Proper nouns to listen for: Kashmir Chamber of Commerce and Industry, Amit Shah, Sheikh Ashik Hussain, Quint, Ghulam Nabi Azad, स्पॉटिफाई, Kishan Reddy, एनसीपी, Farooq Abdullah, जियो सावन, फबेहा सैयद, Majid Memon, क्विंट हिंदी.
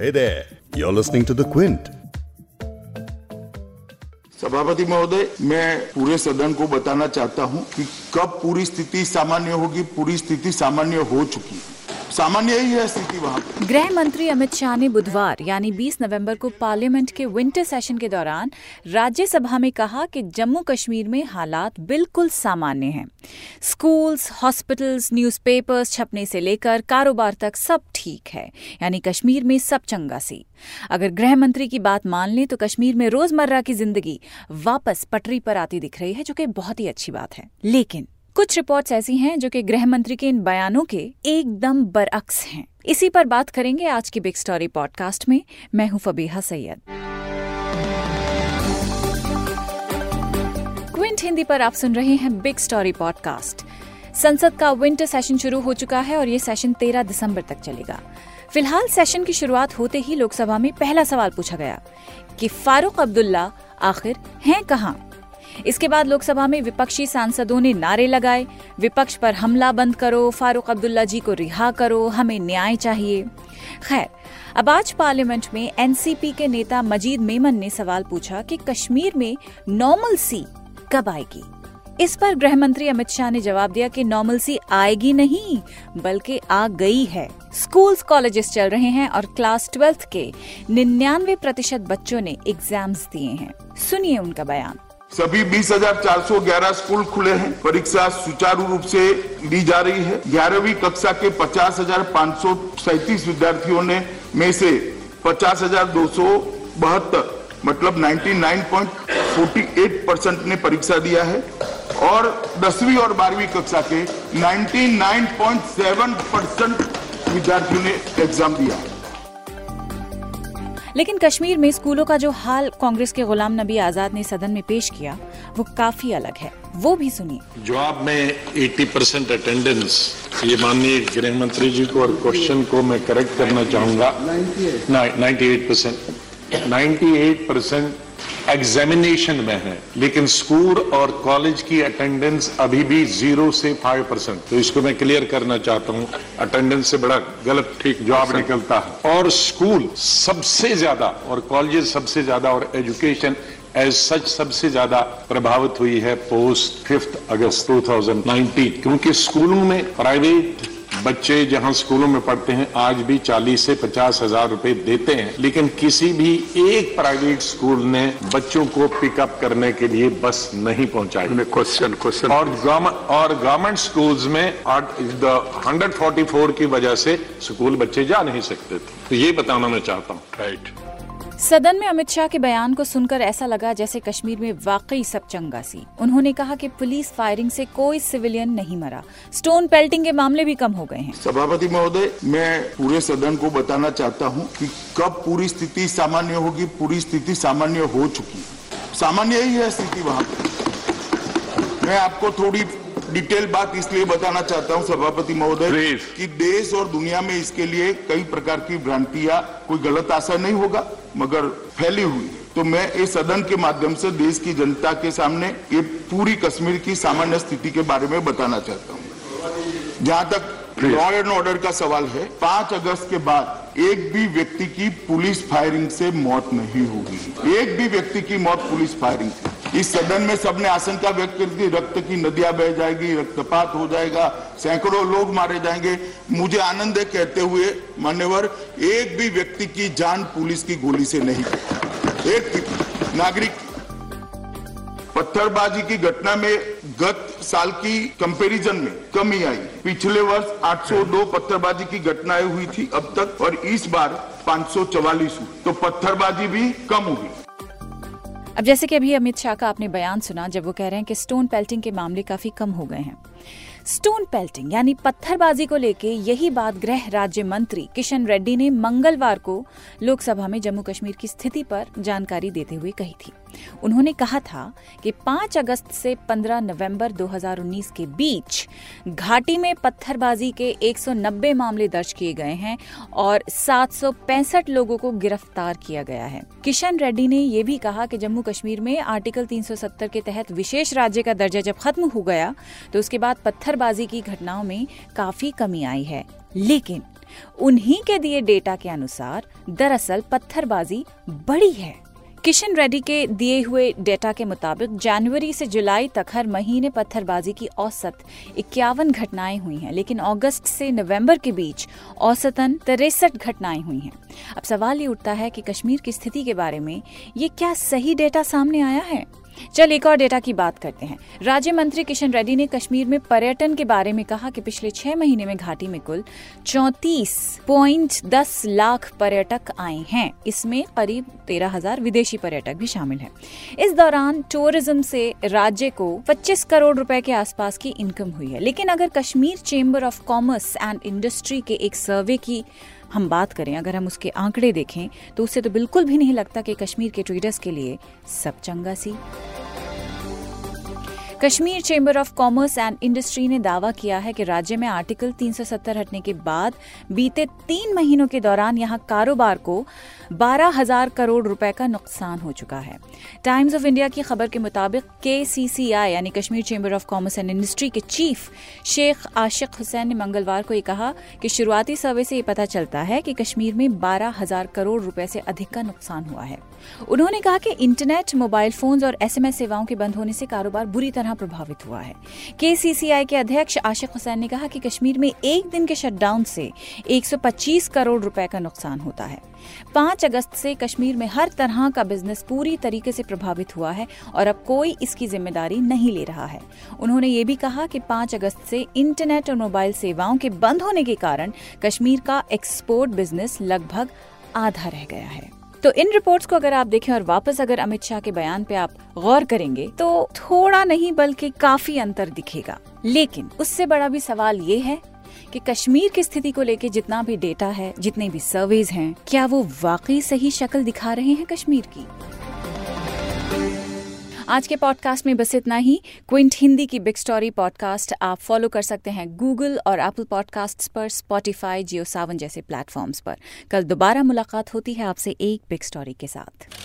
Hey there, you're listening to the Quint. सभापति महोदय, मैं पूरे सदन को बताना चाहता हूं कि कब पूरी स्थिति सामान्य होगी। पूरी स्थिति सामान्य हो चुकी है, सामान्य ही है स्थिति वहाँ। गृह मंत्री अमित शाह ने बुधवार यानी 20 नवंबर को पार्लियामेंट के विंटर सेशन के दौरान राज्यसभा में कहा कि जम्मू कश्मीर में हालात बिल्कुल सामान्य हैं। स्कूल्स, हॉस्पिटल्स, न्यूज़पेपर्स छपने से लेकर कारोबार तक सब ठीक है, यानी कश्मीर में सब चंगा सी। अगर गृह मंत्री की बात मान लें तो कश्मीर में रोजमर्रा की जिंदगी वापस पटरी पर आती दिख रही है, जो कि बहुत ही अच्छी बात है। लेकिन कुछ रिपोर्ट्स ऐसी हैं जो कि गृह मंत्री के इन बयानों के एकदम बरअक्स हैं। इसी पर बात करेंगे आज की बिग स्टोरी पॉडकास्ट में। मैं हूं फबेहा सैयद। क्विंट हिंदी पर आप सुन रहे हैं बिग स्टोरी पॉडकास्ट। संसद का विंटर सेशन शुरू हो चुका है और ये सेशन 13 दिसंबर तक चलेगा। फिलहाल सेशन की शुरुआत होते ही लोकसभा में पहला सवाल पूछा गया कि फारूक अब्दुल्ला आखिर हैं कहाँ। इसके बाद लोकसभा में विपक्षी सांसदों ने नारे लगाए, विपक्ष पर हमला बंद करो, फारूक अब्दुल्ला जी को रिहा करो, हमें न्याय चाहिए। खैर, अब आज पार्लियामेंट में एनसीपी के नेता मजीद मेमन ने सवाल पूछा कि कश्मीर में नॉर्मल सी कब आएगी। इस पर गृह मंत्री अमित शाह ने जवाब दिया कि नॉर्मलसी आएगी नहीं, बल्कि आ गई है। स्कूल्स, कॉलेजेस चल रहे हैं और क्लास 12 के 99% बच्चों ने एग्जाम्स दिए हैं। सुनिए उनका बयान। सभी 20,411 स्कूल खुले हैं। परीक्षा सुचारू रूप से ली जा रही है। 11वीं कक्षा के 50,537 विद्यार्थियों ने में से 50,272 मतलब 99.48% ने परीक्षा दिया है और 10वीं और 12वीं कक्षा के 99.7% विद्यार्थियों ने एग्जाम दिया है। लेकिन कश्मीर में स्कूलों का जो हाल कांग्रेस के गुलाम नबी आजाद ने सदन में पेश किया वो काफी अलग है। वो भी सुनिए। जवाब में 80% अटेंडेंस, ये माननीय गृह मंत्री जी को और क्वेश्चन को मैं करेक्ट करना चाहूंगा। 98% 98% एग्जामिनेशन में है, लेकिन स्कूल और कॉलेज की अटेंडेंस अभी भी 0 से 5%। तो इसको मैं क्लियर करना चाहता हूँ, अटेंडेंस से बड़ा गलत ठीक जवाब निकलता है। और स्कूल सबसे ज्यादा और कॉलेज सबसे ज्यादा और एजुकेशन एज सच सबसे ज्यादा प्रभावित हुई है पोस्ट 5 अगस्त 2019, क्योंकि स्कूलों में प्राइवेट बच्चे जहां स्कूलों में पढ़ते हैं आज भी 40 से 50,000 रुपए देते हैं, लेकिन किसी भी एक प्राइवेट स्कूल ने बच्चों को पिकअप करने के लिए बस नहीं पहुंचाई। क्वेश्चन और गवर्नमेंट स्कूल्स में 144 की वजह से स्कूल बच्चे जा नहीं सकते थे। तो ये बताना मैं चाहता हूँ। राइट। सदन में अमित शाह के बयान को सुनकर ऐसा लगा जैसे कश्मीर में वाकई सब चंगा सी। उन्होंने कहा कि पुलिस फायरिंग से कोई सिविलियन नहीं मरा, स्टोन पेल्टिंग के मामले भी कम हो गए हैं। सभापति महोदय, मैं पूरे सदन को बताना चाहता हूं कि कब पूरी स्थिति सामान्य होगी। पूरी स्थिति सामान्य हो चुकी है, सामान्य ही है स्थिति वहाँ पर। मैं आपको थोड़ी डिटेल बात इसलिए बताना चाहता हूं सभापति महोदय कि देश और दुनिया में इसके लिए कई प्रकार की भ्रांतियां, कोई गलत आशा नहीं होगा मगर फैली हुई है। तो मैं इस सदन के माध्यम से देश की जनता के सामने ये पूरी कश्मीर की सामान्य स्थिति के बारे में बताना चाहता हूं। जहां तक लॉ एंड ऑर्डर का सवाल है, 5 अगस्त के बाद एक भी व्यक्ति की पुलिस फायरिंग से मौत नहीं होगी। एक भी व्यक्ति की मौत पुलिस फायरिंग से। इस सदन में सबने आशंका व्यक्त कर दी, रक्त की नदियां बह जाएगी, रक्तपात हो जाएगा, सैकड़ों लोग मारे जाएंगे। मुझे आनंद है कहते हुए मान्यवर, एक भी व्यक्ति की जान पुलिस की गोली से नहीं, एक नागरिक। पत्थरबाजी की घटना में गत साल की कंपैरिजन में कमी आई। पिछले वर्ष 802 पत्थरबाजी की घटनाएं हुई थी अब तक और इस बार 544 हुई, तो पत्थरबाजी भी कम हुई। अब जैसे कि अभी अमित शाह का आपने बयान सुना, जब वो कह रहे हैं कि स्टोन पेल्टिंग के मामले काफी कम हो गए हैं। स्टोन पेल्टिंग यानी पत्थरबाजी को लेके यही बात गृह राज्य मंत्री किशन रेड्डी ने मंगलवार को लोकसभा में जम्मू कश्मीर की स्थिति पर जानकारी देते हुए कही थी। उन्होंने कहा था कि 5 अगस्त से 15 नवंबर 2019 के बीच घाटी में पत्थरबाजी के 190 मामले दर्ज किए गए हैं और 765 लोगों को गिरफ्तार किया गया है। किशन रेड्डी ने यह भी कहा कि जम्मू कश्मीर में आर्टिकल 370 के तहत विशेष राज्य का दर्जा जब खत्म हो गया तो उसके बाद पत्थरबाजी की घटनाओं में काफी कमी आई है। लेकिन उन्हीं के दिए डेटा के अनुसार दरअसल पत्थरबाजी बढ़ी है। किशन रेड्डी के दिए हुए डेटा के मुताबिक जनवरी से जुलाई तक हर महीने पत्थरबाजी की औसत 51 घटनाएं हुई हैं, लेकिन अगस्त से नवंबर के बीच औसतन 63 घटनाएं हुई हैं। अब सवाल ये उठता है कि कश्मीर की स्थिति के बारे में ये क्या सही डेटा सामने आया है? चल एक और डेटा की बात करते हैं। राज्य मंत्री किशन रेड्डी ने कश्मीर में पर्यटन के बारे में कहा कि पिछले 6 महीने में घाटी में कुल 34.10 लाख पर्यटक आए हैं। इसमें करीब 13,000 विदेशी पर्यटक भी शामिल हैं। इस दौरान टूरिज्म से राज्य को 25 करोड़ रुपए के आसपास की इनकम हुई है। लेकिन अगर Kashmir chamber of commerce and industry के एक सर्वे की हम बात करें, अगर हम उसके आंकड़े देखें, तो उससे तो बिल्कुल भी नहीं लगता कि कश्मीर के ट्रेडर्स के लिए सब चंगासी। Kashmir chamber of commerce and industry ने दावा किया है कि राज्य में आर्टिकल 370 हटने के बाद बीते 3 महीनों के दौरान यहां कारोबार को 12,000 करोड़ रुपए का नुकसान हो चुका है। टाइम्स ऑफ इंडिया की खबर के मुताबिक KCCI यानी Kashmir chamber of commerce and industry के चीफ शेख आशिक हुसैन ने मंगलवार को ये कहा कि शुरुआती सर्वे से ये पता चलता है कि कश्मीर में 12,000 करोड़ रुपए से अधिक का नुकसान हुआ है। उन्होंने कहा कि इंटरनेट, मोबाइल फोन और SMS सेवाओं के बंद होने से कारोबार बुरी तरह प्रभावित हुआ है। KCCI के अध्यक्ष आशिक हुसैन ने कहा कि कश्मीर में एक दिन के शटडाउन से 125 करोड़ रुपए का नुकसान होता है। 5 अगस्त से कश्मीर में हर तरह का बिजनेस पूरी तरीके से प्रभावित हुआ है और अब कोई इसकी जिम्मेदारी नहीं ले रहा है। उन्होंने ये भी कहा कि 5 अगस्त से इंटरनेट और मोबाइल सेवाओं के बंद होने के कारण कश्मीर का एक्सपोर्ट बिजनेस लगभग आधा रह गया है। तो इन रिपोर्ट्स को अगर आप देखें और वापस अगर अमित शाह के बयान पे आप गौर करेंगे तो थोड़ा नहीं बल्कि काफी अंतर दिखेगा। लेकिन उससे बड़ा भी सवाल ये है कि कश्मीर की स्थिति को लेके जितना भी डेटा है, जितने भी सर्वेज हैं, क्या वो वाकई सही शक्ल दिखा रहे हैं कश्मीर की? आज के पॉडकास्ट में बस इतना ही। क्विंट हिंदी की बिग स्टोरी पॉडकास्ट आप फॉलो कर सकते हैं गूगल और एप्पल पॉडकास्ट्स पर, स्पॉटिफाई, जियो सावन जैसे प्लेटफॉर्म्स पर। कल दोबारा मुलाकात होती है आपसे एक बिग स्टोरी के साथ।